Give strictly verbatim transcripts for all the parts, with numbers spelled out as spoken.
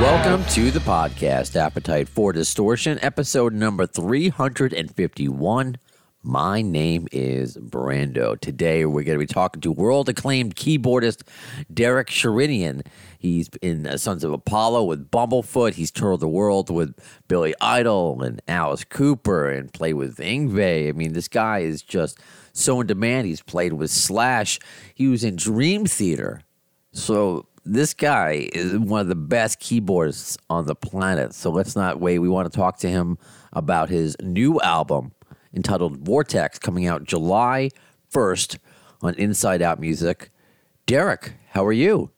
Welcome to the podcast, Appetite for Distortion, episode number three hundred fifty-one. My name is Brando. Today we're going to be talking to world-acclaimed keyboardist Derek Sherinian. He's in Sons of Apollo with Bumblefoot. He's toured the world with Billy Idol and Alice Cooper and played with Yngwie. I mean, this guy is just so in demand. He's played with Slash. He was in Dream Theater. So this guy is one of the best keyboardists on the planet. So let's not wait. We want to talk to him about his new album entitled Vortex, coming out July first on Inside Out Music. Derek, how are you?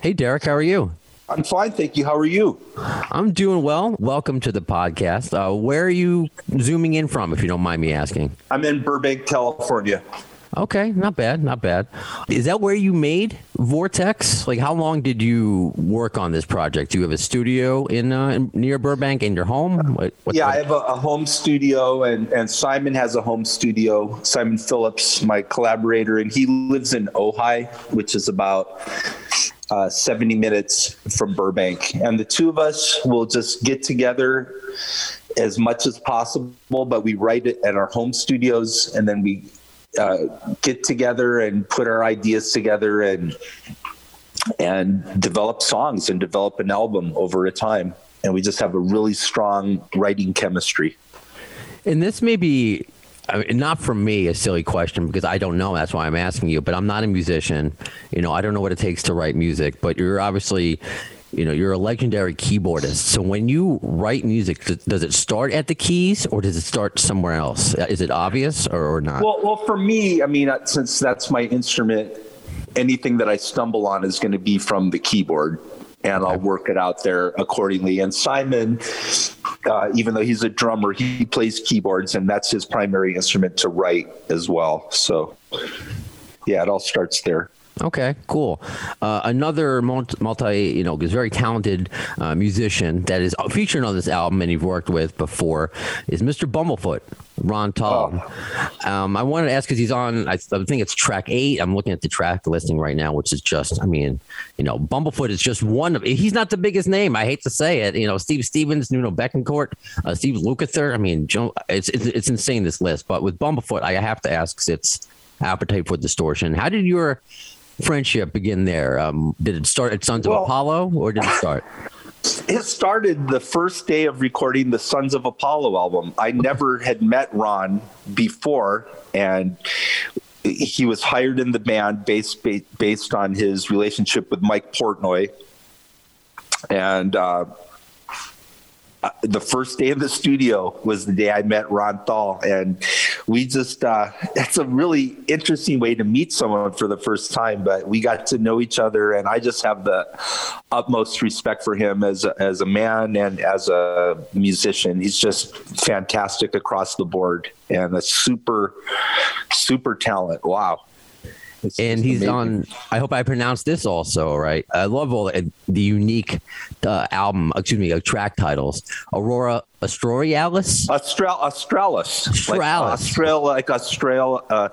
Hey, Derek, how are you? I'm fine, thank you. How are you? I'm doing well. Welcome to the podcast. Uh, where are you zooming in from, if you don't mind me asking? I'm in Burbank, California. Okay, not bad, not bad. Is that where you made Vortex? Like, how long did you work on this project? Do you have a studio in, uh, in near Burbank in your home? What, yeah, I have a, a home studio, and, and Simon has a home studio. Simon Phillips, my collaborator, and he lives in Ojai, which is about uh, seventy minutes from Burbank. And the two of us will just get together as much as possible, but we write it at our home studios, and then we Uh, get together and put our ideas together and and develop songs and develop an album over a time. And we just have a really strong writing chemistry. And this may be, I mean, not for me, a silly question, because I don't know. That's why I'm asking you. But I'm not a musician. You know, I don't know what it takes to write music. But you're obviously, you know, you're a legendary keyboardist. So when you write music, th- does it start at the keys or does it start somewhere else? Is it obvious or, or not? Well, well, for me, I mean, since that's my instrument, anything that I stumble on is going to be from the keyboard, and I'll work it out there accordingly. And Simon, uh, even though he's a drummer, he plays keyboards, and that's his primary instrument to write as well. So, yeah, it all starts there. Okay, cool. Uh, another multi, you know, very talented uh, musician that is featured on this album and you've worked with before is Mister Bumblefoot, Ron Thal. Oh. Um, I wanted to ask because he's on, I, I think it's track eight. I'm looking at the track listing right now, which is just, I mean, you know, Bumblefoot is just one of, he's not the biggest name. I hate to say it. You know, Steve Stevens, Nuno Betancourt, uh, Steve Lukather. I mean, Joe, it's, it's, it's insane, this list. But with Bumblefoot, I have to ask, 'cause it's Appetite for Distortion. How did your friendship begin there? Um, did it start at Sons of well, Apollo, or did it start? It started the first day of recording the Sons of Apollo album. I never had met Ron before, and he was hired in the band based based on his relationship with Mike Portnoy. And uh, the first day of the studio was the day I met Ron Thal, and we just, uh, that's a really interesting way to meet someone for the first time, but we got to know each other, and I just have the utmost respect for him as a, as a man and as a musician. He's just fantastic across the board and a super, super talent. Wow. It's and he's amazing. On, I hope I pronounced this also right. I love all the, the unique uh, album, excuse me, uh, track titles. Aurora Australis? Austral- Australis. Australis. Like Australia, like Australia. Uh,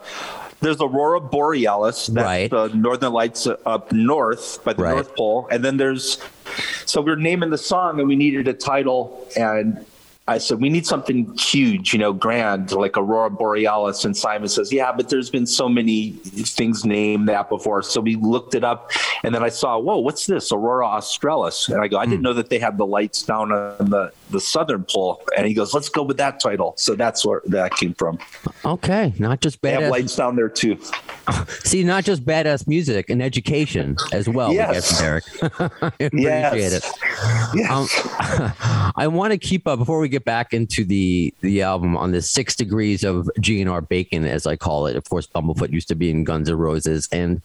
there's Aurora Borealis. That's right. The northern lights up north by the right. North Pole. And then there's, so we're naming the song and we needed a title, and I said, we need something huge, you know, grand, like Aurora Borealis. And Simon says, yeah, but there's been so many things named that before. So we looked it up, and then I saw, whoa, what's this? Aurora Australis. And I go, I didn't know that they had the lights down on the, the southern pole. And he goes, let's go with that title. So that's where that came from. Okay. Not just bad. They have lights down there too. See, not just badass music and education as well. Yes. We get from Derek. I yes. appreciate it. Yes. Um, I want to keep up before we get back into the, the album on the six degrees of G and R Bacon, as I call it. Of course, Bumblefoot used to be in Guns N' Roses. And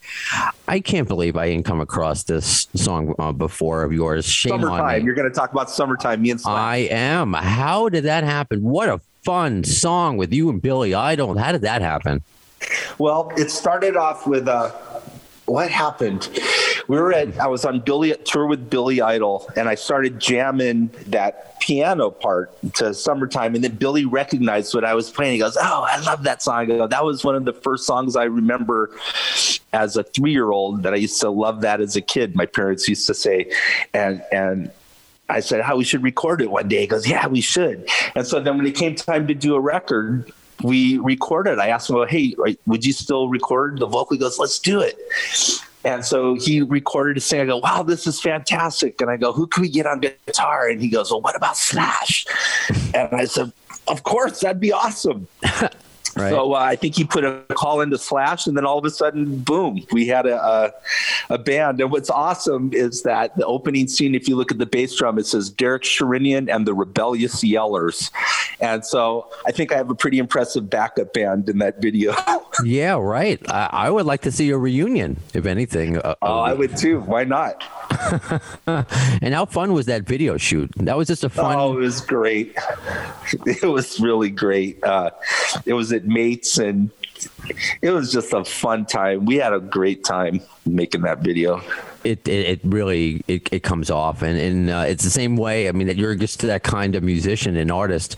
I can't believe I didn't come across this song uh, before of yours. Shame Summertime. On me. You're going to talk about Summertime. Me and Slash. I am. How did that happen? What a fun song with you and Billy Idol. How did that happen? Well, it started off with uh, what happened. We were at I was on Billy tour with Billy Idol, and I started jamming that piano part to Summertime, and then Billy recognized what I was playing. He goes, "Oh, I love that song." I go, that was one of the first songs I remember as a three-year-old that I used to love that as a kid. My parents used to say, and and. I said, how oh, we should record it one day. He goes, yeah, we should. And so then when it came time to do a record, we recorded. I asked him, well, hey, would you still record the vocal? He goes, let's do it. And so he recorded a thing. I go, wow, this is fantastic. And I go, who can we get on guitar? And he goes, well, what about Slash? And I said, of course, that'd be awesome. Right. So uh, I think he put a call into Slash, and then all of a sudden, boom, we had a, a a band. And what's awesome is that the opening scene, if you look at the bass drum, it says Derek Sherinian and the Rebellious Yellers. And so I think I have a pretty impressive backup band in that video. Yeah, right. I, I would like to see a reunion, if anything. Uh, oh, I would too. Why not? And how fun was that video shoot? That was just a fun. Oh, it was great. It was really great. Uh, it was at Mates, and it was just a fun time. We had a great time making that video. It it, it really it, it comes off, and and uh, it's the same way. I mean, that you're just that kind of musician and artist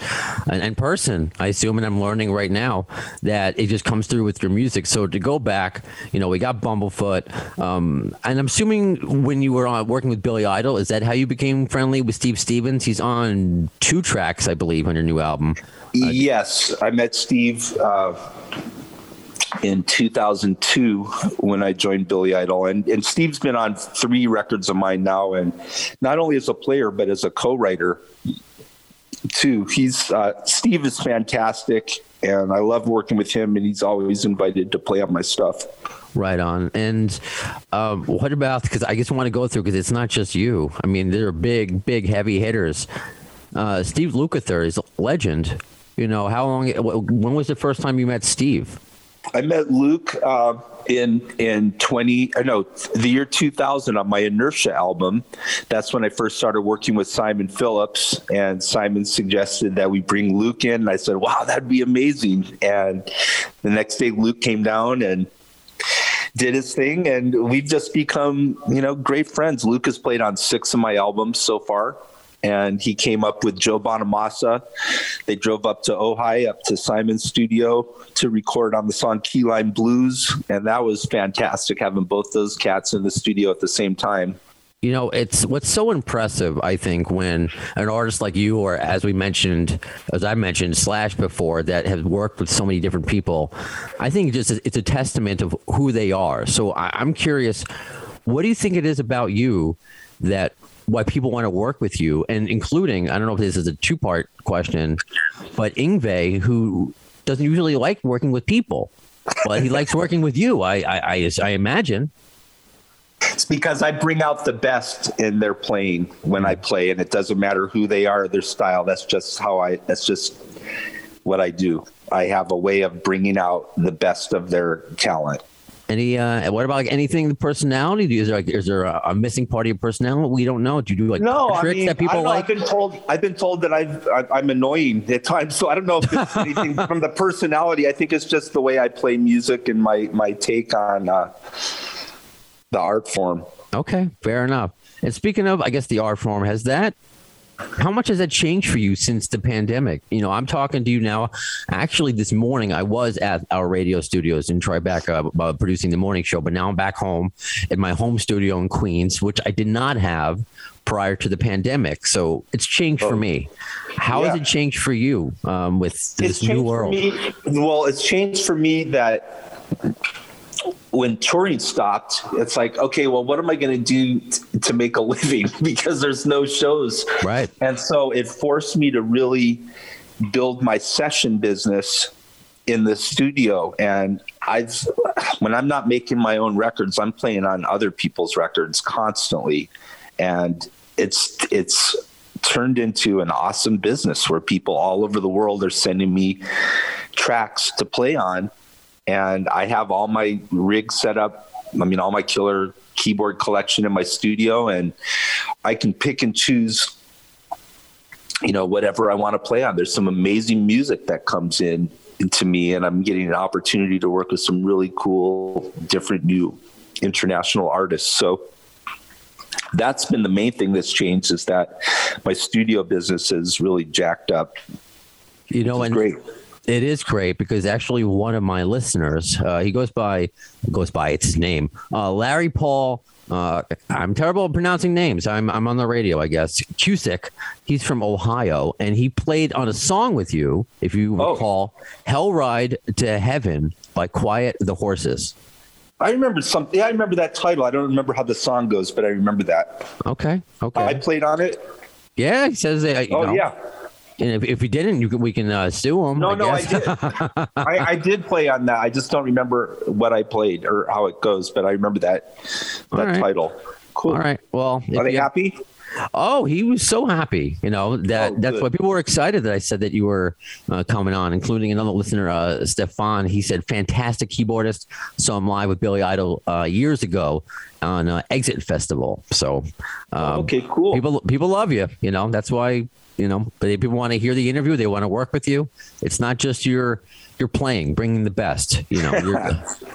and, and person, I assume, and I'm learning right now that it just comes through with your music. So to go back, you know, we got Bumblefoot, um, and I'm assuming when you were on, working with Billy Idol, is that how you became friendly with Steve Stevens? He's on two tracks, I believe, on your new album. Uh, yes, I met Steve uh, in two thousand two when I joined Billy Idol, and, and Steve's been on three records of mine now, and not only as a player but as a co-writer too. He's uh, Steve is fantastic, and I love working with him, and he's always invited to play on my stuff. Right on. And um, what about, because I just want to go through, because it's not just you. I mean, they're big, big heavy hitters. Uh, Steve Lukather is a legend. You know, how long, when was the first time you met Steve? I met Luke uh, in in twenty, or no, the year two thousand on my Inertia album. That's when I first started working with Simon Phillips, and Simon suggested that we bring Luke in. And I said, wow, that'd be amazing. And the next day Luke came down and did his thing, and we've just become, you know, great friends. Luke has played on six of my albums so far. And he came up with Joe Bonamassa. They drove up to Ojai, up to Simon's studio to record on the song Key Lime Blues. And that was fantastic, having both those cats in the studio at the same time. You know, it's what's so impressive, I think, when an artist like you, or as we mentioned, as I mentioned, Slash before, that has worked with so many different people, I think just it's a testament of who they are. So I, I'm curious, what do you think it is about you that why people want to work with you, and including, I don't know if this is a two part question, but Yngwie, who doesn't usually like working with people, but he likes working with you. I, I, I, I imagine. It's because I bring out the best in their playing when I play, and it doesn't matter who they are, their style. That's just how I, that's just what I do. I have a way of bringing out the best of their talent. Any, uh, what about like anything, the personality? Is there, like, is there a, a missing part of your personality we don't know? Do you do like no, tricks I mean, that people I like? I've been told, I've been told that I've, I, I'm annoying at times. So I don't know if it's anything from the personality. I think it's just the way I play music and my, my take on uh, the art form. Okay, fair enough. And speaking of, I guess the art form, has that, how much has that changed for you since the pandemic? You know, I'm talking to you now. Actually, this morning I was at our radio studios in Tribeca uh, producing the morning show, but now I'm back home at my home studio in Queens, which I did not have prior to the pandemic. So it's changed oh, for me. How yeah. has it changed for you um, with this new world? Me, well, it's changed for me that when touring stopped, it's like, okay, well, what am I going to do t- to make a living? Because there's no shows. Right. And so it forced me to really build my session business in the studio, and I've, when I'm not making my own records, I'm playing on other people's records constantly. And it's, it's turned into an awesome business where people all over the world are sending me tracks to play on. And I have all my rigs set up. I mean, all my killer keyboard collection in my studio, and I can pick and choose, you know, whatever I want to play on. There's some amazing music that comes in to me, and I'm getting an opportunity to work with some really cool, different, new international artists. So that's been the main thing that's changed, is that my studio business is really jacked up. You know, and great. It is great, because actually one of my listeners, uh, he goes by, goes by its name, uh, Larry Paul. Uh, I'm terrible at pronouncing names. I'm I'm on the radio, I guess. Cusick. He's from Ohio, and he played on a song with you, if you oh. recall, "Hell Ride to Heaven" by Quiet the Horses. I remember something. Yeah, I remember that title. I don't remember how the song goes, but I remember that. Okay. Okay. I played on it. Yeah, he says that. Oh know. yeah. And if, if you didn't, you can, we can uh, sue him. No, I no, guess. I did. I, I did play on that. I just don't remember what I played or how it goes, but I remember that that right. title. Cool. All right. Well, are they you, happy? Oh, he was so happy. You know that oh, that's why people were excited that I said that you were uh, coming on, including another listener, uh, Stefan. He said, "Fantastic keyboardist. Saw him live with Billy Idol uh, years ago on uh, Exit Festival." So, um, okay, cool. People, people love you. You know that's why. You know, but people want to hear the interview. They want to work with you. It's not just your your playing, bringing the best. You know, you're,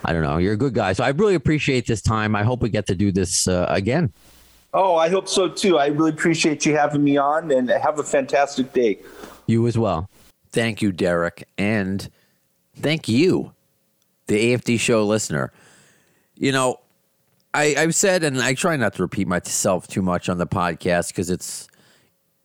I don't know. You're a good guy. So I really appreciate this time. I hope we get to do this uh, again. Oh, I hope so, too. I really appreciate you having me on, and have a fantastic day. You as well. Thank you, Derek. And thank you, the A F D show listener. You know, I, I've said, and I try not to repeat myself too much on the podcast, because it's,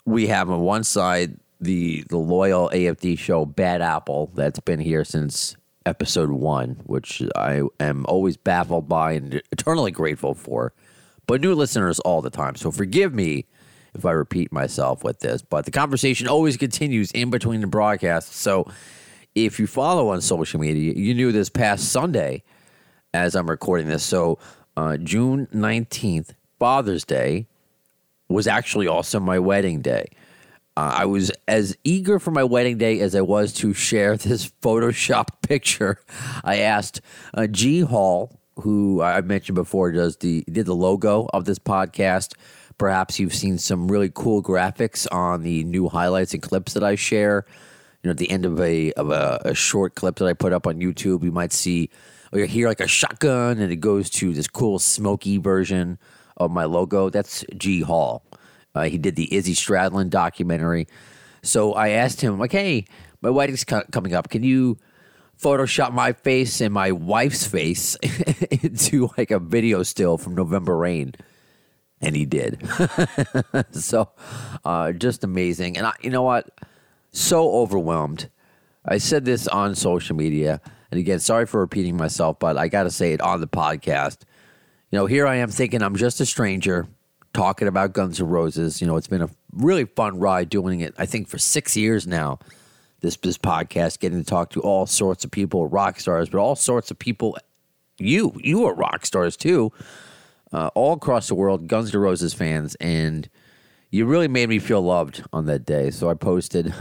we have on one side the the loyal A F D show Bad Apple that's been here since episode one, which I am always baffled by and eternally grateful for, but new listeners all the time. So forgive me if I repeat myself with this, but the conversation always continues in between the broadcasts. So if you follow on social media, you knew this past Sunday as I'm recording this. So uh, June nineteenth, Father's Day, was actually also my wedding day. Uh, I was as eager for my wedding day as I was to share this Photoshop picture. I asked uh, G Hall, who I mentioned before, does the did the logo of this podcast. Perhaps you've seen some really cool graphics on the new highlights and clips that I share. You know, at the end of a of a, a short clip that I put up on YouTube, you might see or you hear like a shotgun, and it goes to this cool smoky version of my logo. That's G Hall. Uh, he did the Izzy Stradlin documentary. So I asked him, like, hey, my wedding's co- coming up. Can you Photoshop my face and my wife's face into like a video still from November Rain? And he did. So uh, just amazing. And I, you know what? So overwhelmed. I said this on social media. And again, sorry for repeating myself, but I got to say it on the podcast. You know, here I am thinking I'm just a stranger talking about Guns N' Roses. You know, it's been a really fun ride doing it, I think, for six years now, this this podcast, getting to talk to all sorts of people, rock stars, but all sorts of people. You, you are rock stars, too, uh, all across the world, Guns N' Roses fans. And you really made me feel loved on that day. So I posted,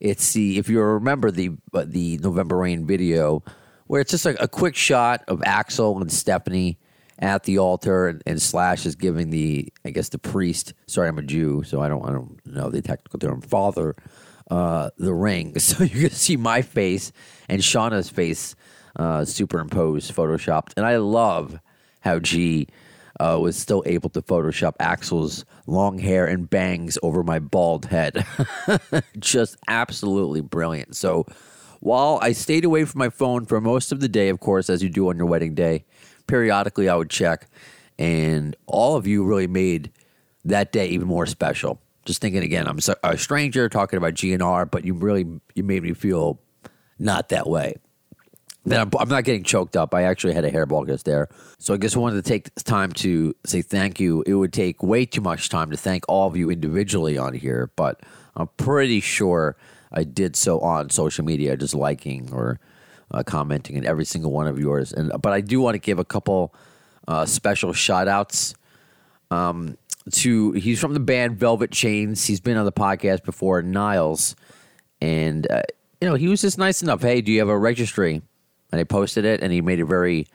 it's the, if you remember the, the November Rain video, where it's just like a quick shot of Axl and Stephanie at the altar, and, and Slash is giving the, I guess the priest, sorry, I'm a Jew, so I don't I don't know the technical term, father, uh, the ring. So you can see my face and Shauna's face uh, superimposed, photoshopped. And I love how G uh, was still able to Photoshop Axel's long hair and bangs over my bald head. Just absolutely brilliant. So while I stayed away from my phone for most of the day, of course, as you do on your wedding day, periodically I would check, and all of you really made that day even more special. Just thinking again, I'm a stranger talking about G N R, but you really you made me feel not that way. Then I'm, I'm not getting choked up. I actually had a hairball just there. So I guess I wanted to take time to say thank you. It would take way too much time to thank all of you individually on here, but I'm pretty sure I did so on social media, just liking or uh, commenting in every single one of yours. And but I do want to give a couple uh, special shout outs um, to, he's from the band Velvet Chains. He's been on the podcast before, Niles. And, uh, you know, he was just nice enough. Hey, do you have a registry? And I posted it, and he made a very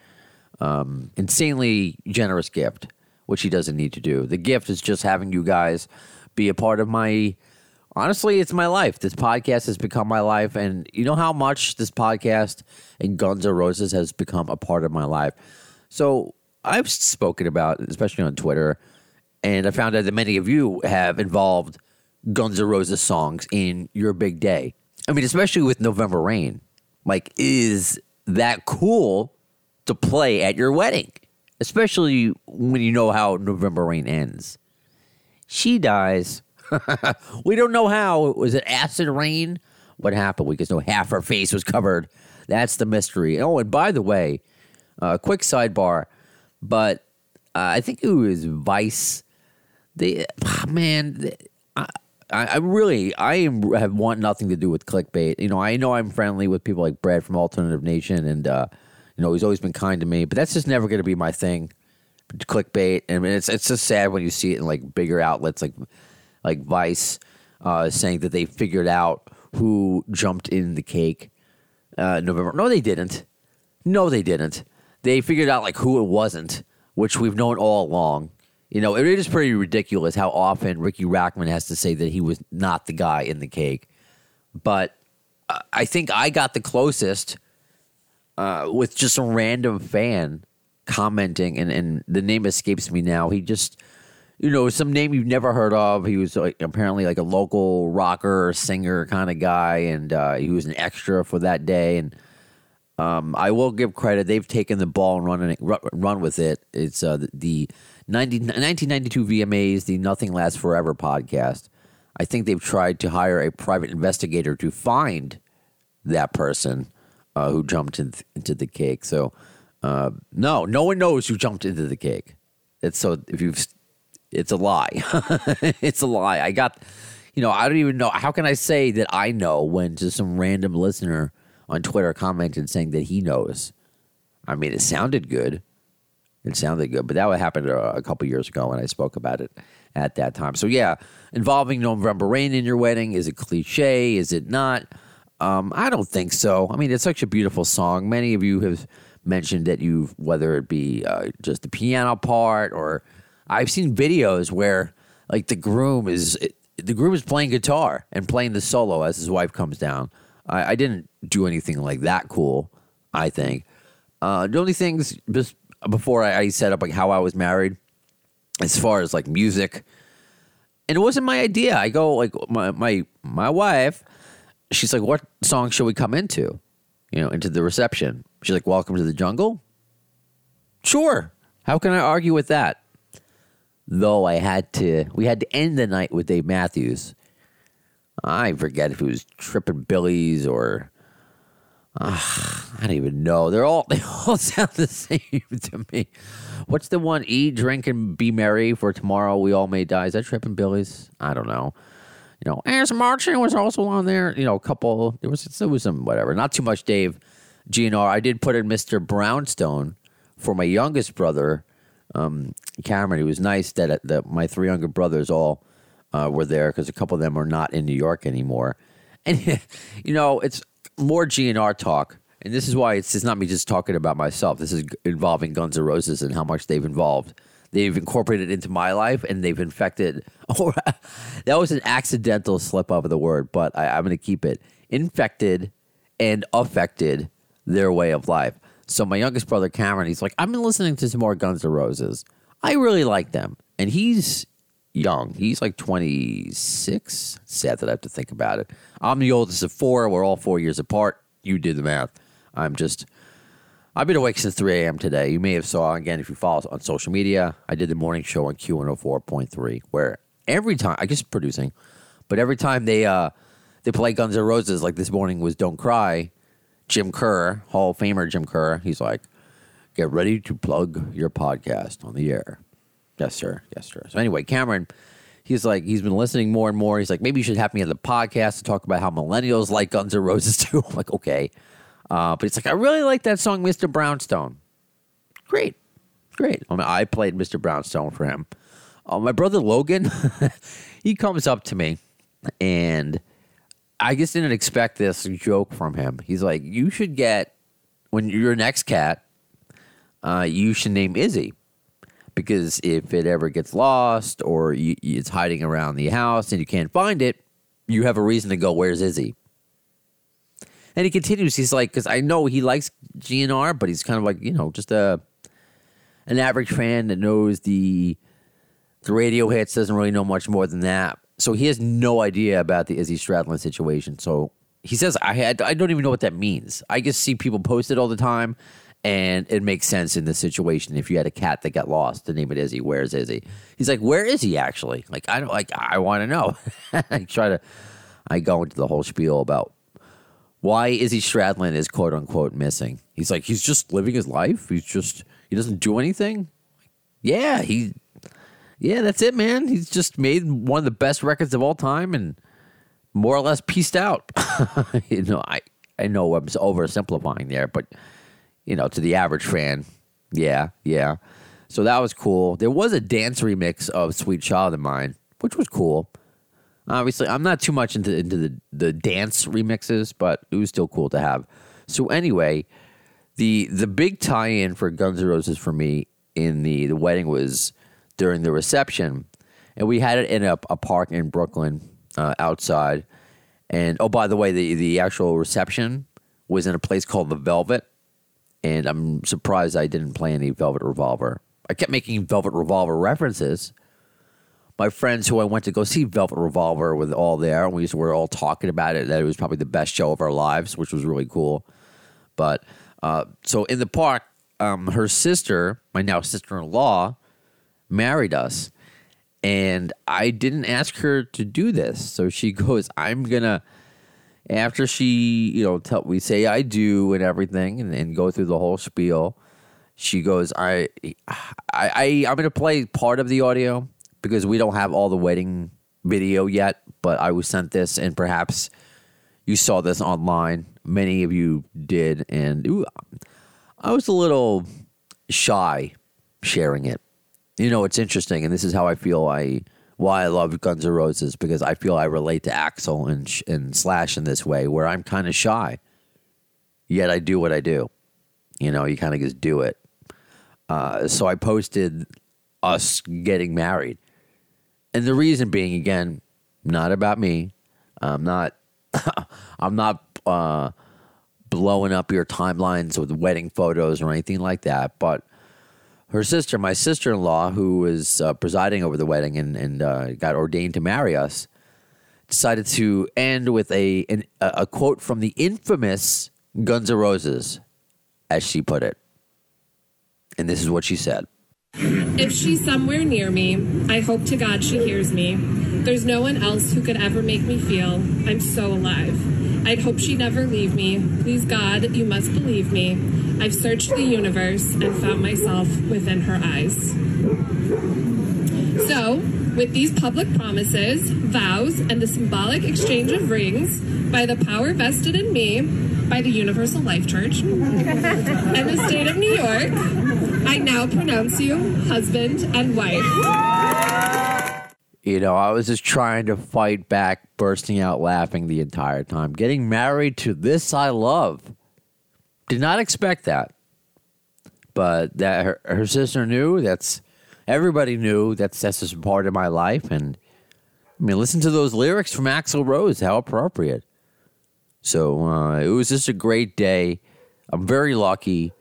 um, insanely generous gift, which he doesn't need to do. The gift is just having you guys be a part of my, honestly, it's my life. This podcast has become my life, and you know how much this podcast and Guns N' Roses has become a part of my life. So I've spoken about, especially on Twitter, and I found out that many of you have involved Guns N' Roses songs in your big day. I mean, especially with November Rain. Like, is that cool to play at your wedding? Especially when you know how November Rain ends. She dies. We don't know how. Was it acid rain? What happened? We just know half her face was covered. That's the mystery. Oh, and by the way, uh, quick sidebar, but uh, I think it was Vice. They, oh, man, I, I really, I am, have want nothing to do with clickbait. You know, I know I'm friendly with people like Brad from Alternative Nation, and uh, you know, he's always been kind to me. But that's just never going to be my thing. Clickbait, I mean, it's it's just sad when you see it in like bigger outlets like like Vice uh, saying that they figured out who jumped in the cake uh, November. No, they didn't. No, they didn't. They figured out like who it wasn't, which we've known all along. You know, it is pretty ridiculous how often Ricky Rackman has to say that he was not the guy in the cake. But I think I got the closest uh, with just a random fan commenting, and, and the name escapes me now. He just, you know, some name you've never heard of. He was like, apparently like a local rocker, singer kind of guy, and uh, he was an extra for that day. And um, I will give credit; they've taken the ball and run and run with it. It's uh, the nineteen ninety-two V M As, the Nothing Lasts Forever podcast. I think they've tried to hire a private investigator to find that person uh, who jumped in th- into the cake. So. Uh, no, no one knows who jumped into the cake. It's so if you've, it's a lie. It's a lie. I got, you know, I don't even know. How can I say that I know when just some random listener on Twitter commented saying that he knows? I mean, it sounded good. It sounded good, but that happened a, a couple years ago when I spoke about it at that time. So yeah, involving November Rain in your wedding, is it cliche? Is it not? Um, I don't think so. I mean, it's such a beautiful song. Many of you have mentioned that you've, whether it be uh, just the piano part, or I've seen videos where like the groom is the groom is playing guitar and playing the solo as his wife comes down. I, I didn't do anything like that cool, I think. Uh, the only things just before I, I set up like how I was married, as far as like music, and it wasn't my idea. I go like my my my wife, she's like, what song should we come into? You know, into the reception. She's like, Welcome to the Jungle? Sure. How can I argue with that? Though I had to, we had to end the night with Dave Matthews. I forget if it was Trippin' Billies or, uh, I don't even know. They're all, they all sound the same to me. What's the one? Eat, drink, and be merry, for tomorrow we all may die. Is that Trippin' Billies? I don't know. You know, Ash Marching was also on there. You know, a couple. There was there was some whatever. Not too much Dave G N R. I did put in Mister Brownstone for my youngest brother, um, Cameron. It was nice that, that my three younger brothers all uh, were there, because a couple of them are not in New York anymore. And, you know, it's more G N R talk. And this is why it's, it's not me just talking about myself. This is involving Guns N' Roses and how much they've involved. They've incorporated into my life, and they've infected. Or, that was an accidental slip up of the word, but I, I'm going to keep it. Infected and affected their way of life. So my youngest brother, Cameron, he's like, I've been listening to some more Guns N' Roses. I really like them. And he's young. He's like twenty-six. Sad that I have to think about it. I'm the oldest of four. We're all four years apart. You do the math. I'm just... I've been awake since three a.m. today. You may have saw, again, if you follow us on social media, I did the morning show on Q one oh four point three, where every time, I guess producing, but every time they uh, they play Guns N' Roses, like this morning was Don't Cry, Jim Kerr, Hall of Famer Jim Kerr, he's like, get ready to plug your podcast on the air. Yes, sir. Yes, sir. So anyway, Cameron, he's like, he's been listening more and more. He's like, maybe you should have me on the podcast to talk about how millennials like Guns N' Roses too. I'm like, okay. Uh, but it's like, I really like that song, Mister Brownstone. Great. Great. I mean, I played Mister Brownstone for him. Uh, my brother Logan, he comes up to me, and I just didn't expect this joke from him. He's like, you should get, when you're your next cat, uh, you should name Izzy. Because if it ever gets lost or you, it's hiding around the house and you can't find it, you have a reason to go, where's Izzy? And he continues. He's like, because I know he likes G N R, but he's kind of like, you know, just a an average fan that knows the the radio hits, doesn't really know much more than that. So he has no idea about the Izzy Stradlin situation. So he says, I had, I don't even know what that means. I just see people post it all the time. And it makes sense in this situation. If you had a cat that got lost, the name it Izzy. Where's Izzy? He's like, where is he actually? Like, I don't like. I want to know. I try to. I go into the whole spiel about why Izzy Stradlin is quote unquote missing. He's like, he's just living his life. He's just he doesn't do anything. Yeah, he. Yeah, that's it, man. He's just made one of the best records of all time and more or less peaced out. You know, I I know I'm oversimplifying there, but. You know, to the average fan. Yeah, yeah. So that was cool. There was a dance remix of Sweet Child of Mine, which was cool. Obviously, I'm not too much into, into the, the dance remixes, but it was still cool to have. So anyway, the the big tie-in for Guns N' Roses for me in the, the wedding was during the reception. And we had it in a, a park in Brooklyn uh, outside. And, oh, by the way, the, the actual reception was in a place called The Velvet. And I'm surprised I didn't play any Velvet Revolver. I kept making Velvet Revolver references. My friends who I went to go see Velvet Revolver with all there, and we just were all talking about it, that it was probably the best show of our lives, which was really cool. But uh, so in the park, um, her sister, my now sister-in-law, married us. And I didn't ask her to do this. So she goes, I'm going to... After she, you know, tell, we say I do and everything and, and go through the whole spiel, she goes, I, I, I, I'm going to play part of the audio because we don't have all the wedding video yet, but I was sent this and perhaps you saw this online. Many of you did. And ooh, I was a little shy sharing it. You know, it's interesting. And this is how I feel I... why I love Guns N' Roses, because I feel I relate to Axl and, and Slash in this way, where I'm kind of shy, yet I do what I do. You know, you kind of just do it. Uh, so I posted us getting married. And the reason being, again, not about me. I'm not, I'm not uh, blowing up your timelines with wedding photos or anything like that, but her sister, my sister-in-law, who was uh, presiding over the wedding and, and uh, got ordained to marry us, decided to end with a an, a quote from the infamous Guns N' Roses, as she put it. And this is what she said. If she's somewhere near me, I hope to God she hears me. There's no one else who could ever make me feel I'm so alive. I'd hope she'd never leave me. Please, God, you must believe me. I've searched the universe and found myself within her eyes. So, with these public promises, vows, and the symbolic exchange of rings, by the power vested in me, by the Universal Life Church, and the state of New York, I now pronounce you husband and wife. You know, I was just trying to fight back, bursting out laughing the entire time. Getting married to this I love. Did not expect that, but that her, her sister knew. That's everybody knew. That's that's just part of my life. And I mean, listen to those lyrics from Axl Rose. How appropriate! So uh, it was just a great day. I'm very lucky.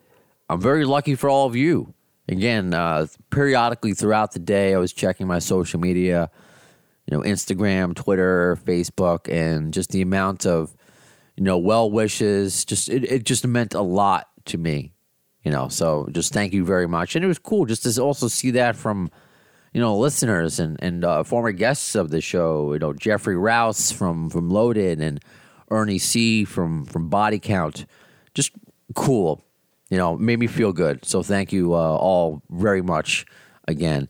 I'm very lucky for all of you. Again, uh, periodically throughout the day, I was checking my social media, you know, Instagram, Twitter, Facebook, and just the amount of. You know, well wishes, just it, it just meant a lot to me, you know, so just thank you very much. And it was cool just to also see that from, you know, listeners and, and uh, former guests of the show, you know, Jeffrey Rouse from, from Loaded and Ernie C. from, from Body Count. Just cool, you know, made me feel good. So thank you uh, all very much again.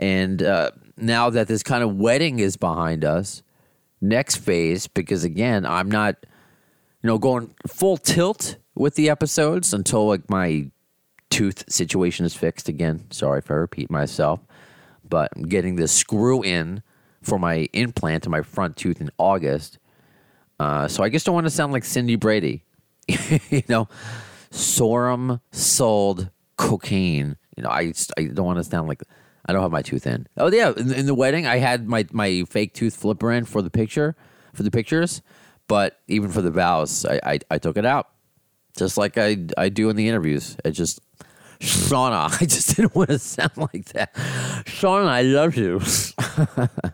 And uh, now that this kind of wedding is behind us, next phase, because again, I'm not, you know, going full tilt with the episodes until like my tooth situation is fixed again. Sorry if I repeat myself, but I'm getting this screw in for my implant in my front tooth in August. Uh, so I just don't want to sound like Cindy Brady, you know, Sorum sold cocaine. You know, I, I don't want to sound like, I don't have my tooth in. Oh yeah, in, in the wedding, I had my, my fake tooth flipper in for the picture, for the pictures, but even for the vows, I, I, I took it out, just like I, I do in the interviews. I just, Shauna, I just didn't want to sound like that. Shauna, I love you.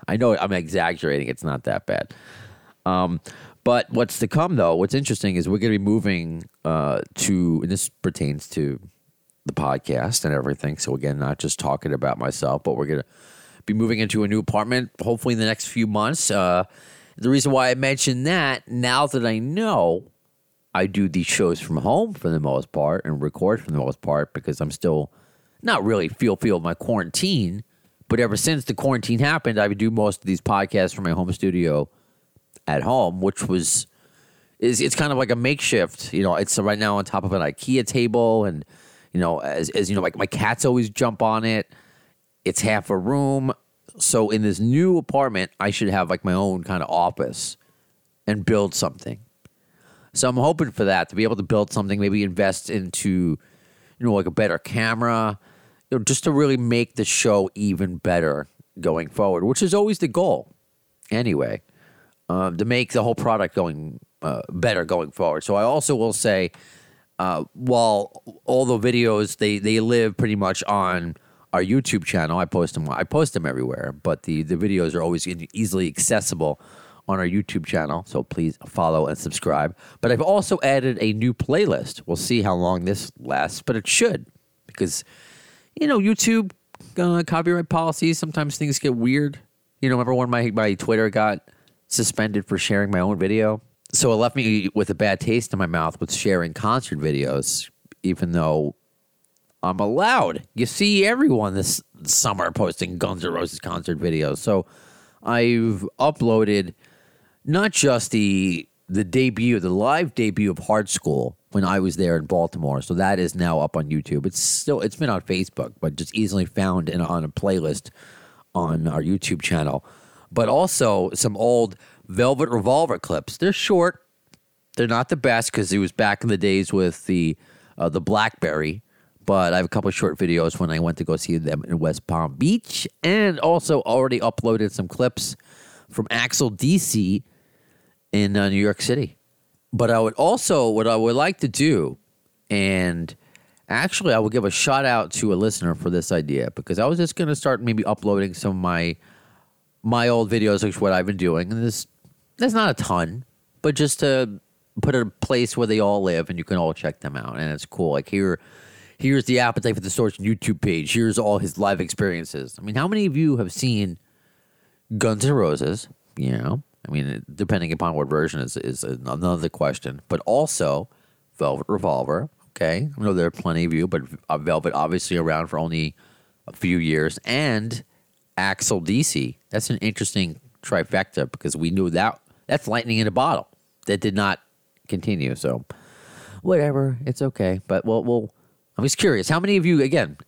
I know I'm exaggerating. It's not that bad. Um, but what's to come, though, what's interesting is we're going to be moving uh, to, and this pertains to the podcast and everything. So, again, not just talking about myself, but we're going to be moving into a new apartment, hopefully in the next few months. Uh, the reason why I mentioned that, now that I know I do these shows from home for the most part and record for the most part, because I'm still not really feel feel my quarantine. But ever since the quarantine happened, I would do most of these podcasts from my home studio at home, which was is it's kind of like a makeshift. You know, it's right now on top of an IKEA table, and you know, as as you know, like my cats always jump on it. It's half a room. So in this new apartment, I should have like my own kind of office and build something. So I'm hoping for that, to be able to build something, maybe invest into, you know, like a better camera, you know, just to really make the show even better going forward, which is always the goal anyway, uh, to make the whole product going uh, better going forward. So I also will say, uh, while all the videos, they, they live pretty much on our YouTube channel. I post them I post them everywhere, but the, the videos are always easily accessible on our YouTube channel, so please follow and subscribe. But I've also added a new playlist. We'll see how long this lasts, but it should, because, you know, YouTube uh, copyright policies, sometimes things get weird. You know, remember when my, my Twitter got suspended for sharing my own video? So it left me with a bad taste in my mouth with sharing concert videos, even though I'm allowed. You see everyone this summer posting Guns N' Roses concert videos. So I've uploaded not just the the debut, the live debut of Hard School when I was there in Baltimore. So that is now up on YouTube. It's still it's been on Facebook, but just easily found in, on a playlist on our YouTube channel. But also some old Velvet Revolver clips. They're short. They're not the best because it was back in the days with the uh, the BlackBerry. But I have a couple of short videos when I went to go see them in West Palm Beach, and also already uploaded some clips from Axel D C in uh, New York City. But I would also, what I would like to do, and actually I will give a shout out to a listener for this idea, because I was just going to start maybe uploading some of my, my old videos, which is what I've been doing. And this, there's not a ton, but just to put a place where they all live and you can all check them out. And it's cool. Like here, here's the Appetite for Distortion YouTube page. Here's all his live experiences. I mean, how many of you have seen Guns N' Roses? You know, I mean, depending upon what version is, is another question. But also, Velvet Revolver, okay? I know there are plenty of you, but Velvet obviously around for only a few years. And Axel D C. That's an interesting trifecta, because we knew that that's lightning in a bottle. That did not continue, so whatever. It's okay, but we'll... we'll I'm just curious, how many of you, again,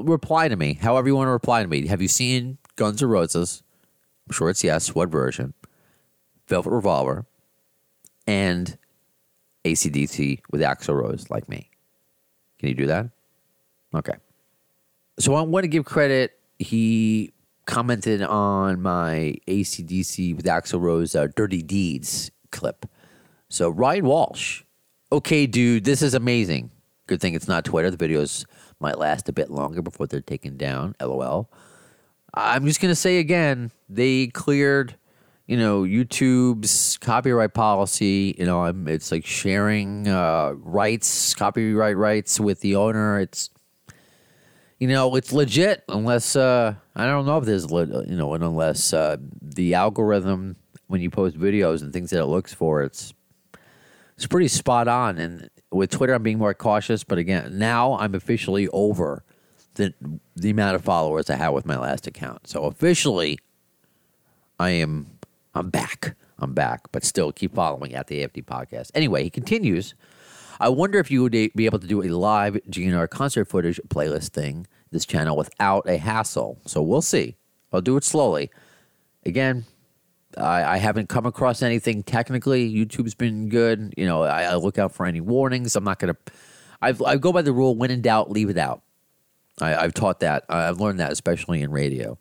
reply to me, however you want to reply to me. Have you seen Guns N' Roses? I'm sure it's yes. What version? Velvet Revolver and A C D C with Axl Rose, like me. Can you do that? Okay. So I want to give credit. He commented on my A C D C with Axl Rose uh, Dirty Deeds clip. So Ryan Walsh. Okay, dude, this is amazing. Good thing it's not Twitter. The videos might last a bit longer before they're taken down. LOL. I'm just going to say again, they cleared, you know, YouTube's copyright policy. You know, I'm, it's like sharing uh, rights, copyright rights with the owner. It's, you know, it's legit unless, uh, I don't know if there's, you know, and unless uh, the algorithm, when you post videos and things that it looks for, it's, it's pretty spot on. And with Twitter, I'm being more cautious, but again, now I'm officially over the the amount of followers I had with my last account. So officially, I am I'm back. I'm back, but still keep following at the A F D podcast. Anyway, he continues. I wonder if you would be able to do a live G N R concert footage playlist thing, this channel, without a hassle. So we'll see. I'll do it slowly. Again, I, I haven't come across anything technically. YouTube's been good. You know, I, I look out for any warnings. I'm not going to... I go by the rule, when in doubt, leave it out. I, I've taught that. I've learned that, especially in radio.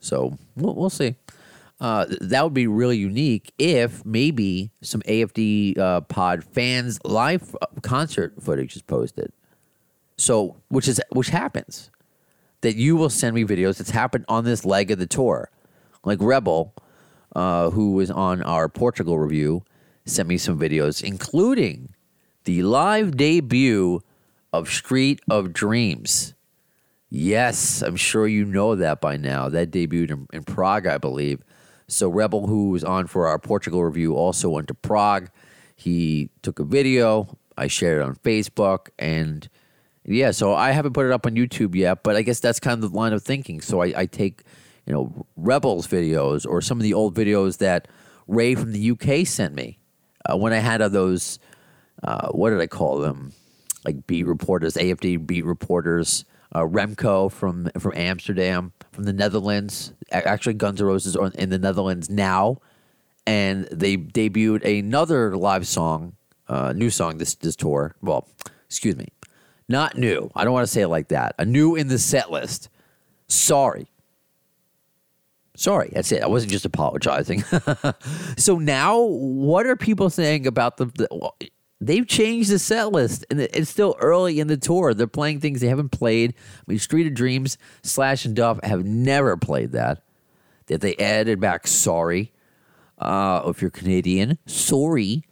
So we'll, we'll see. Uh, that would be really unique if maybe some A F D uh, pod fans' live concert footage is posted. So, which is which happens, that you will send me videos that's happened on this leg of the tour. Like Rebel, uh, who was on our Portugal review, sent me some videos, including the live debut of Street of Dreams. Yes, I'm sure you know that by now. That debuted in, in Prague, I believe. So Rebel, who was on for our Portugal review, also went to Prague. He took a video. I shared it on Facebook. And yeah, so I haven't put it up on YouTube yet, but I guess that's kind of the line of thinking. So I, I take, you know, Rebel's videos or some of the old videos that Ray from the U K sent me uh, when I had uh, those, uh, what did I call them? Like beat reporters, A F D beat reporters. Uh, Remco from, from Amsterdam, from the Netherlands. Actually, Guns N' Roses are in the Netherlands now, and they debuted another live song, uh, new song this this tour. Well, excuse me, not new. I don't want to say it like that. A new in the set list. Sorry, sorry. That's it. I wasn't just apologizing. So now, what are people saying about the? the well, They've changed the set list, and it's still early in the tour. They're playing things they haven't played. I mean, Street of Dreams, Slash and Duff have never played that. That they added back Sorry. Uh, if you're Canadian, Sorry.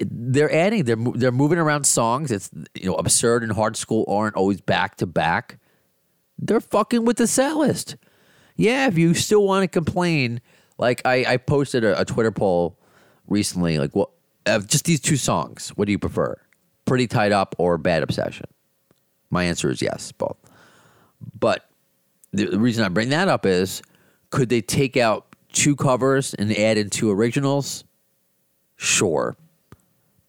They're adding. They're they're moving around songs. It's, you know, Absurd and Hard School aren't always back to back. They're fucking with the set list. Yeah, if you still want to complain, like I, I posted a, a Twitter poll recently, like what. Well, Uh, just these two songs, what do you prefer? Pretty Tied Up or Bad Obsession? My answer is yes, both. But the, the reason I bring that up is, could they take out two covers and add in two originals? Sure.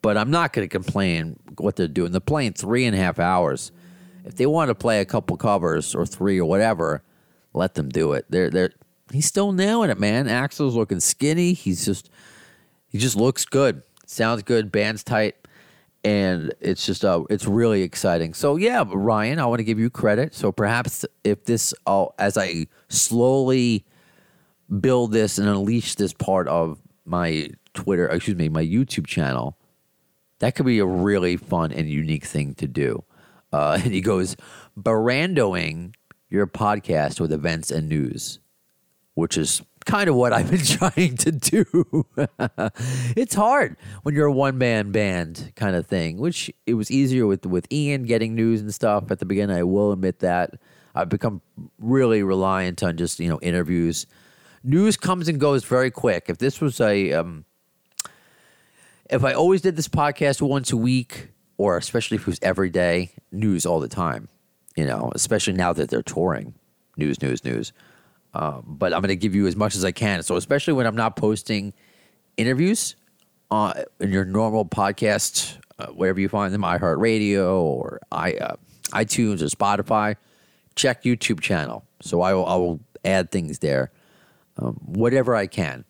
But I'm not going to complain what they're doing. They're playing three and a half hours. If they want to play a couple covers or three or whatever, let them do it. They're, they're, he's still nailing it, man. Axel's looking skinny. He's just, he just looks good. Sounds good, band's tight, and it's just uh, it's really exciting. So yeah, Ryan, I want to give you credit. So perhaps if this, I'll, as I slowly build this and unleash this part of my Twitter, excuse me, my YouTube channel, that could be a really fun and unique thing to do. Uh, and he goes, "Barandoing your podcast with events and news," which is kind of what I've been trying to do. It's hard when you're a one-man band kind of thing, which it was easier with, with Ian getting news and stuff at the beginning. I will admit that. I've become really reliant on just, you know, interviews. News comes and goes very quick. If this was a... Um, if I always did this podcast once a week, or especially if it was every day, news all the time, you know, especially now that they're touring. News, news, news. Um, but I'm going to give you as much as I can. So especially when I'm not posting interviews uh, in your normal podcast, uh, wherever you find them, iHeartRadio or I, uh, iTunes or Spotify, check YouTube channel. So I will, I will add things there, um, whatever I can.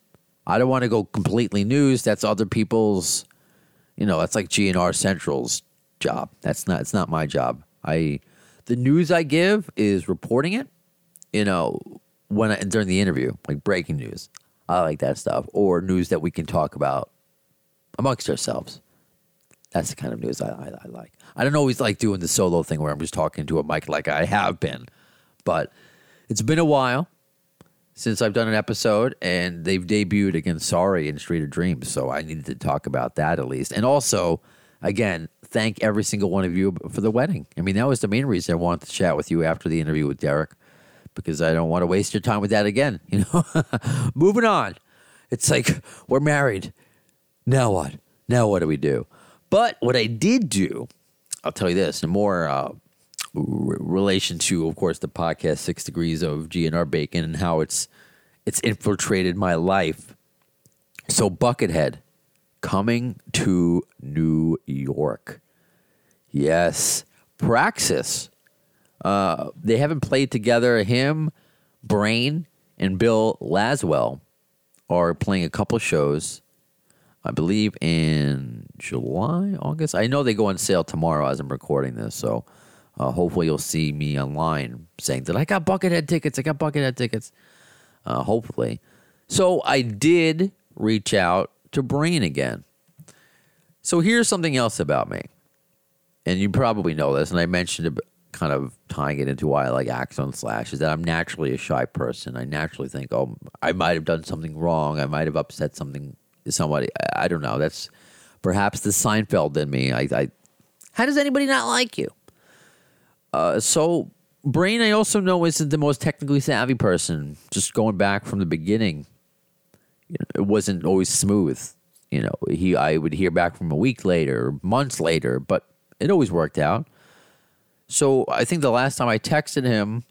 I don't want to go completely news. That's other people's, you know, that's like G N R Central's job. That's not, it's not my job. I, the news I give is reporting it, you know, when I, during the interview, like breaking news. I like that stuff. Or news that we can talk about amongst ourselves. That's the kind of news I, I, I like. I don't always like doing the solo thing where I'm just talking to a mic like I have been. But it's been a while since I've done an episode, and they've debuted again, Sorry and Street of Dreams. So I needed to talk about that at least. And also, again, thank every single one of you for the wedding. I mean, that was the main reason I wanted to chat with you after the interview with Derek, because I don't want to waste your time with that again, you know. Moving on. It's like, we're married. Now what? Now what do we do? But what I did do, I'll tell you this, a more uh, relation to, of course, the podcast Six Degrees of G N R Bacon and how it's it's infiltrated my life. So Buckethead coming to New York. Yes. Praxis. Uh, they haven't played together. Him, Brain, and Bill Laswell are playing a couple shows, I believe, in July, August. I know they go on sale tomorrow as I'm recording this, so uh, hopefully you'll see me online saying that I got Buckethead tickets, I got Buckethead tickets, uh, hopefully. So I did reach out to Brain again. So here's something else about me, and you probably know this, and I mentioned it kind of tying it into why I like Axl and Slash, is that I'm naturally a shy person. I naturally think, oh, I might have done something wrong, I might have upset something somebody, I don't know. That's perhaps the Seinfeld in me. I, I how does anybody not like you? Uh, so Brain, I also know, isn't the most technically savvy person. Just going back from the beginning, you know, it wasn't always smooth. You know, he I would hear back from a week later, months later, but it always worked out. So I think the last time I texted him,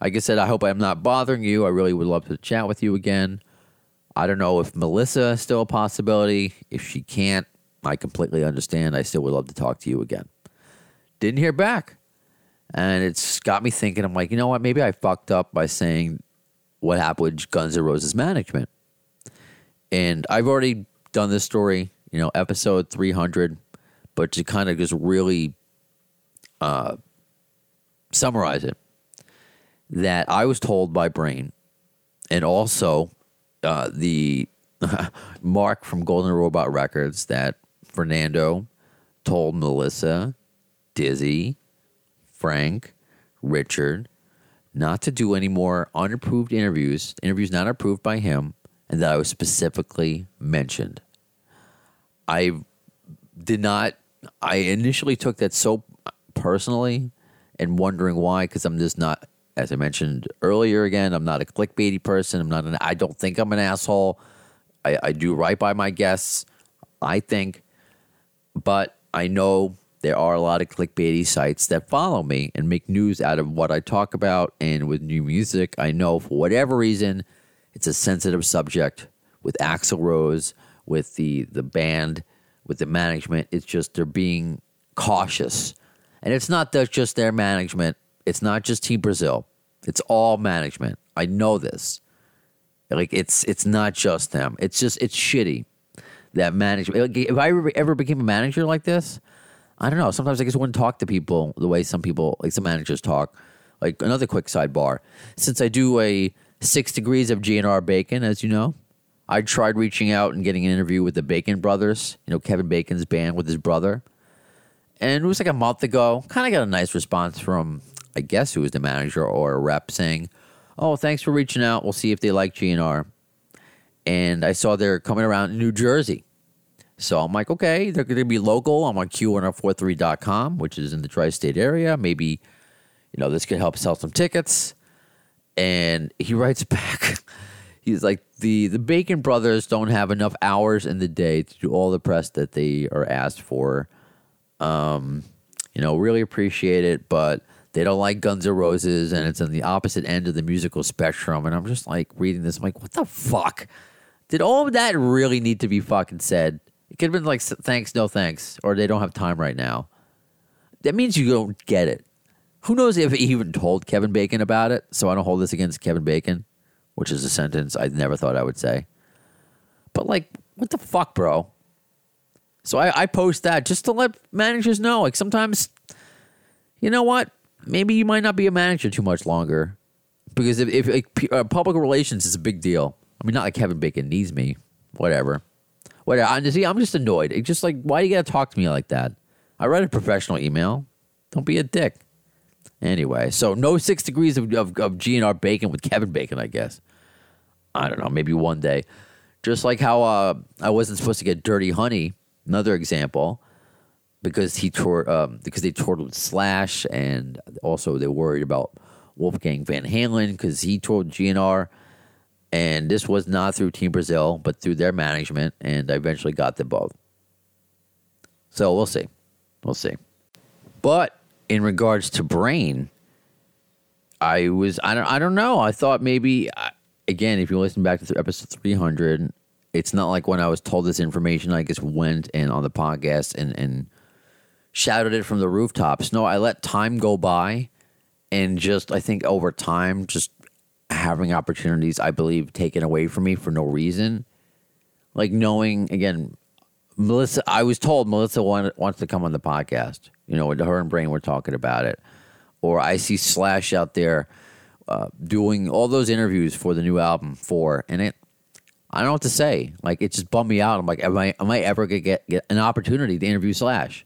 like I said, I hope I'm not bothering you. I really would love to chat with you again. I don't know if Melissa is still a possibility. If she can't, I completely understand. I still would love to talk to you again. Didn't hear back. And it's got me thinking. I'm like, you know what? Maybe I fucked up by saying what happened with Guns N' Roses management. And I've already done this story, you know, episode three hundred, but to kind of just really uh, summarize it, that I was told by Brain and also... Uh, the uh, Mark from Golden Robot Records that Fernando told Melissa, Dizzy, Frank, Richard not to do any more unapproved interviews, interviews not approved by him, and that I was specifically mentioned. I did not, I initially took that so personally and wondering why, because I'm just not. As I mentioned earlier, again, I'm not a clickbaity person. I'm not an, I don't think I'm an asshole. I, I do right by my guests, I think. But I know there are a lot of clickbaity sites that follow me and make news out of what I talk about. And with new music, I know for whatever reason, it's a sensitive subject. With Axl Rose, with the, the band, with the management, it's just they're being cautious. And it's not that just their management. It's not just Team Brazil. It's all management. I know this. Like, it's it's not just them. It's just, it's shitty. That management. Like, if I ever became a manager like this, I don't know. Sometimes I just wouldn't talk to people the way some people, like some managers talk. Like, another quick sidebar. Since I do a Six Degrees of G N R Bacon, as you know, I tried reaching out and getting an interview with the Bacon Brothers, you know, Kevin Bacon's band with his brother. And it was like a month ago. Kind of got a nice response from... I guess who was the manager or a rep saying, oh, thanks for reaching out. We'll see if they like G N R. And I saw they're coming around in New Jersey. So I'm like, okay, they're going to be local. I'm on Q one oh four three dot com, which is in the tri-state area. Maybe, you know, this could help sell some tickets. And he writes back. He's like, the, the Bacon Brothers don't have enough hours in the day to do all the press that they are asked for. Um, you know, really appreciate it, but... They don't like Guns N' Roses, and it's on the opposite end of the musical spectrum. And I'm just like reading this. I'm like, what the fuck? Did all of that really need to be fucking said? It could have been like, thanks, no thanks, or they don't have time right now. That means you don't get it. Who knows if he even told Kevin Bacon about it? So I don't hold this against Kevin Bacon, which is a sentence I never thought I would say. But like, what the fuck, bro? So I, I post that just to let managers know. Like sometimes, you know what? Maybe you might not be a manager too much longer, because if, if, if uh, public relations is a big deal. I mean, not like Kevin Bacon needs me, whatever, whatever. I'm just, I'm just annoyed. It's just like, why do you gotta talk to me like that? I write a professional email. Don't be a dick. Anyway, so no six degrees of of, of G N R Bacon with Kevin Bacon, I guess. I don't know. Maybe one day, just like how uh, I wasn't supposed to get Dirty Honey. Another example. Because he toured, um, because they toured with Slash, and also they worried about Wolfgang Van Halen because he toured G N R, and this was not through Team Brazil but through their management, and I eventually got them both. So we'll see, we'll see. But in regards to Brain, I was I don't I don't know. I thought maybe again, if you listen back to episode three hundred, it's not like when I was told this information, I just went and on the podcast and and shouted it from the rooftops. No, I let time go by, and just I think over time, just having opportunities, I believe, taken away from me for no reason. Like knowing again, Melissa, I was told Melissa wanted, wants to come on the podcast. You know, her and Brain were talking about it. Or I see Slash out there uh, doing all those interviews for the new album four, and it, I don't know what to say. Like, it just bummed me out. I'm like, am I am I ever gonna get, get an opportunity to interview Slash?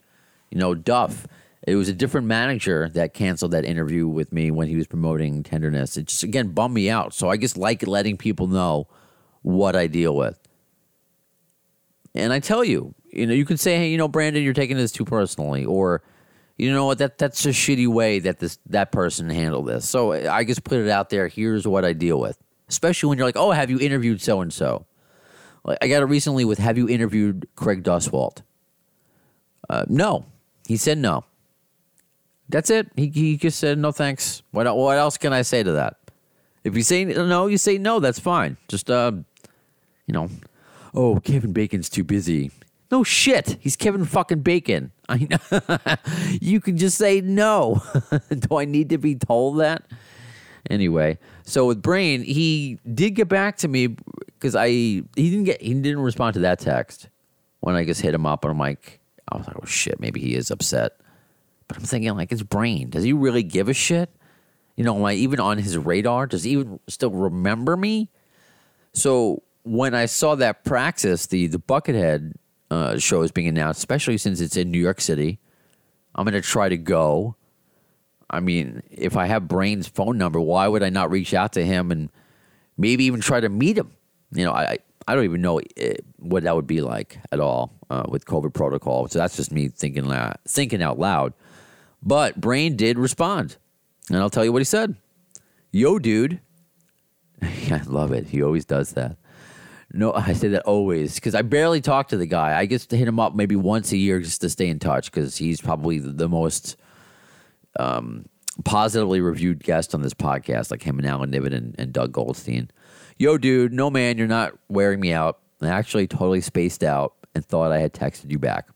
You know, Duff. It was a different manager that canceled that interview with me when he was promoting Tenderness. It just again bummed me out. So I just like letting people know what I deal with. And I tell you, you know, you can say, hey, you know, Brandon, you're taking this too personally, or you know what, that that's a shitty way that this that person handled this. So I just put it out there. Here's what I deal with. Especially when you're like, oh, have you interviewed so and so? Like I got it recently with, have you interviewed Craig Doswalt? Uh, no, he said no. That's it. He he just said no, thanks. What what else can I say to that? If you say no, you say no. That's fine. Just uh, you know, oh, Kevin Bacon's too busy. No shit, he's Kevin fucking Bacon. I know. You can just say no. Do I need to be told that? Anyway, so with Brain, he did get back to me because I he didn't get he didn't respond to that text when I just hit him up, and I'm like, I was like, oh shit, maybe he is upset. But I'm thinking like, it's Brain. Does he really give a shit? You know, am I even on his radar? Does he even still remember me? So when I saw that Praxis, the the Buckethead uh, show is being announced, especially since it's in New York City, I'm gonna try to go. I mean, if I have Brain's phone number, why would I not reach out to him and maybe even try to meet him? You know, I I don't even know what that would be like at all uh, with COVID protocol. So that's just me thinking uh, thinking out loud. But Brain did respond, and I'll tell you what he said. Yo, dude. I love it. He always does that. No, I say that always because I barely talk to the guy. I get to hit him up maybe once a year just to stay in touch because he's probably the most Um, positively reviewed guest on this podcast, like him and Alan Niven and, and Doug Goldstein. Yo, dude, no, man, you're not wearing me out. I actually totally spaced out and thought I had texted you back.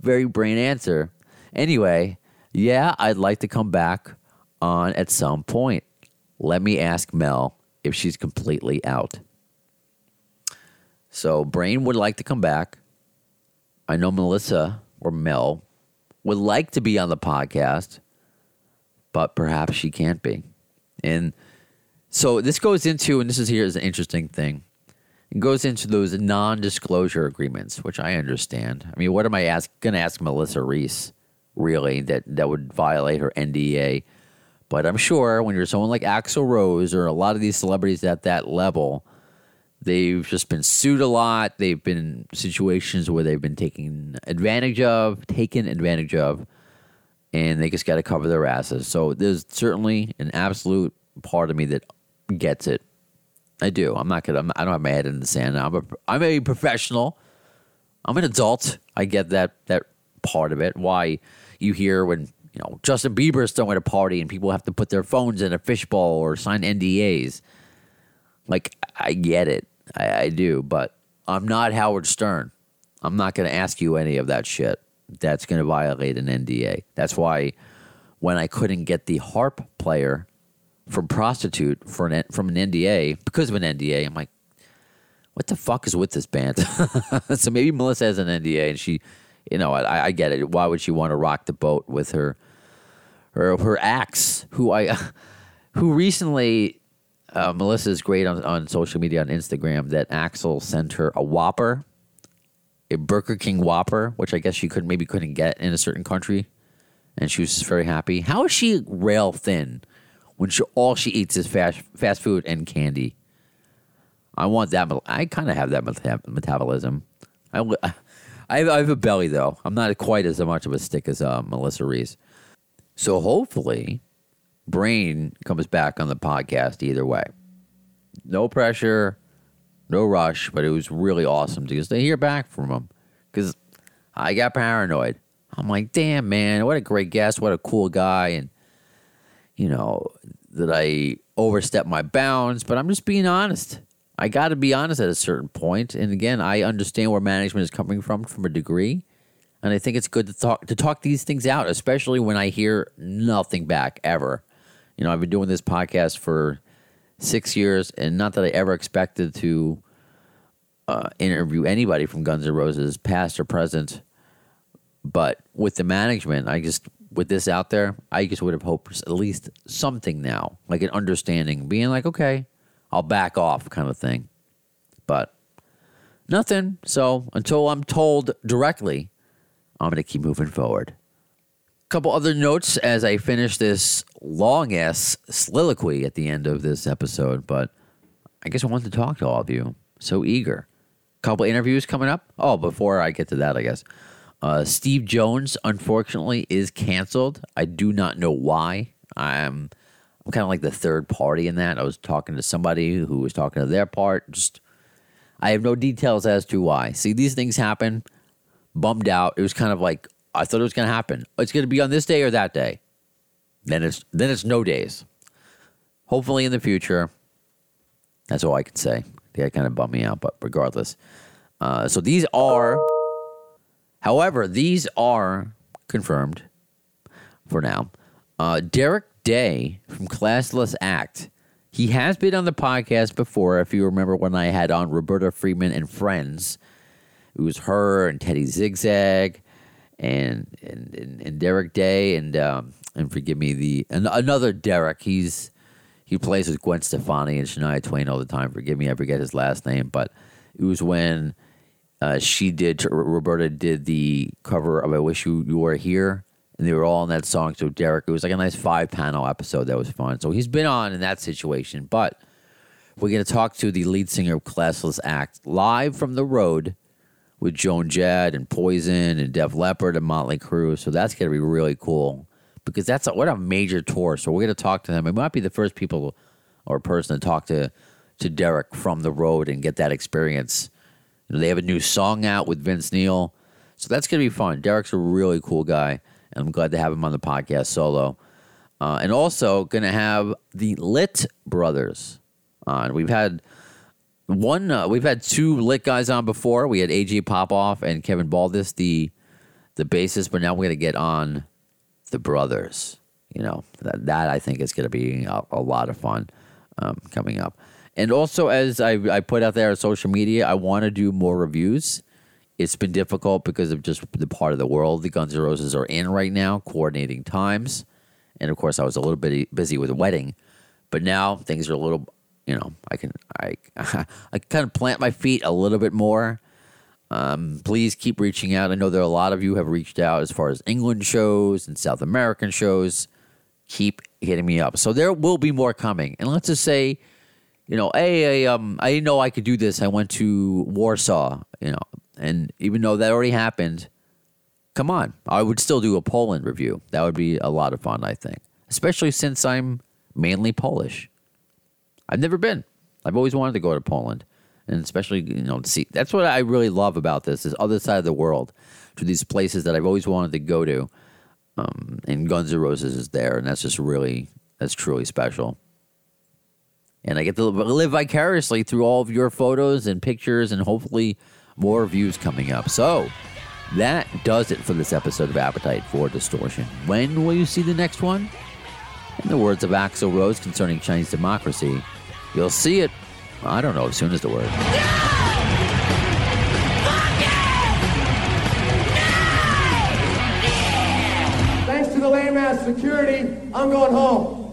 Very Brain answer. Anyway, yeah, I'd like to come back on at some point. Let me ask Mel if she's completely out. So Brain would like to come back. I know Melissa or Mel would like to be on the podcast, but perhaps she can't be. And so this goes into, and this is here is an interesting thing. It goes into those non-disclosure agreements, which I understand. I mean, what am I ask, gonna ask Melissa Reese, really, that, that would violate her N D A? But I'm sure when you're someone like Axl Rose or a lot of these celebrities at that level, they've just been sued a lot. They've been in situations where they've been taken advantage of, taken advantage of, and they just got to cover their asses. So there's certainly an absolute part of me that gets it. I do. I'm not gonna. I'm, I don't have my head in the sand. I'm a. I'm a professional. I'm an adult. I get that. That part of it. Why you hear when you know Justin Bieber's throwing at a party and people have to put their phones in a fishbowl or sign N D As. Like I get it. I, I do, but I'm not Howard Stern. I'm not going to ask you any of that shit. That's going to violate an N D A. That's why when I couldn't get the harp player from Prostitute for an, from an N D A, because of an N D A, I'm like, what the fuck is with this band? So maybe Melissa has an N D A, and she, you know, I, I get it. Why would she want to rock the boat with her, her, her Axe, who I, who recently... Uh, Melissa's great on, on social media, on Instagram, that Axel sent her a Whopper, a Burger King Whopper, which I guess she couldn't maybe couldn't get in a certain country, and she was just very happy. How is she rail thin when she, all she eats is fast, fast food and candy? I want that. I kind of have that meta- metabolism. I, I, have, I have a belly, though. I'm not quite as much of a stick as uh, Melissa Reese. So hopefully Brain comes back on the podcast either way. No pressure, no rush, but it was really awesome to just hear back from him because I got paranoid. I'm like, damn, man, what a great guest. What a cool guy. And, you know, that I overstepped my bounds, but I'm just being honest. I got to be honest at a certain point. And again, I understand where management is coming from, from a degree. And I think it's good to talk to talk these things out, especially when I hear nothing back ever. You know, I've been doing this podcast for six years, and not that I ever expected to uh, interview anybody from Guns N' Roses, past or present. But with the management, I just, with this out there, I just would have hoped at least something now, like an understanding, being like, okay, I'll back off kind of thing. But nothing. So until I'm told directly, I'm going to keep moving forward. A couple other notes as I finish this long-ass soliloquy at the end of this episode, but I guess I wanted to talk to all of you. So eager. Couple interviews coming up. Oh, before I get to that, I guess. Uh, Steve Jones, unfortunately, is canceled. I do not know why. I'm, I'm kind of like the third party in that. I was talking to somebody who was talking to their part. Just, I have no details as to why. See, these things happen. Bummed out. It was kind of like, I thought it was going to happen. It's going to be on this day or that day. Then it's then it's no days. Hopefully in the future. That's all I can say. Yeah, it kind of bummed me out, but regardless. Uh, so these are, however, these are confirmed for now. Uh, Derek Day from Classless Act. He has been on the podcast before, if you remember when I had on Roberta Freeman and Friends. It was her and Teddy Zigzag and and, and, and Derek Day and um, and forgive me the and another Derek. He's he plays with Gwen Stefani and Shania Twain all the time. Forgive me, I forget his last name, but it was when uh, she did Roberta did the cover of "I Wish You, You Were Here," and they were all in that song. So Derek, it was like a nice five panel episode that was fun. So he's been on in that situation, but we're going to talk to the lead singer of Classless Act live from the road, with Joan Jett and Poison and Def Leppard and Motley Crue. So that's going to be really cool because that's a, what a major tour. So we're going to talk to them. It might be the first people or person to talk to to Derek from the road and get that experience. You know, they have a new song out with Vince Neil. So that's going to be fun. Derek's a really cool guy, and I'm glad to have him on the podcast solo. Uh, and also going to have the Lit Brothers on. We've had... One, uh, we've had two Lit guys on before. We had A J Popoff and Kevin Baldis, the the bassist, but now we're going to get on the brothers. You know, that, that I think is going to be a, a lot of fun um, coming up. And also, as I, I put out there on social media, I want to do more reviews. It's been difficult because of just the part of the world the Guns N' Roses are in right now, coordinating times. And, of course, I was a little bit busy with a wedding, but now things are a little... You know, I can I I kind of plant my feet a little bit more. Um, please keep reaching out. I know there are a lot of you have reached out as far as England shows and South American shows. Keep hitting me up. So there will be more coming. And let's just say, you know, hey, I, um, I didn't know I could do this. I went to Warsaw, you know, and even though that already happened, come on. I would still do a Poland review. That would be a lot of fun, I think, especially since I'm mainly Polish. I've never been. I've always wanted to go to Poland, and especially, you know, to see. That's what I really love about this, this other side of the world, to these places that I've always wanted to go to, um, and Guns N' Roses is there, and that's just really, that's truly special. And I get to live vicariously through all of your photos and pictures and hopefully more views coming up. So that does it for this episode of Appetite for Distortion. When will you see the next one? In the words of Axl Rose concerning Chinese democracy, you'll see it, I don't know, as soon as the word. Yeah! Thanks to the lame ass security, I'm going home.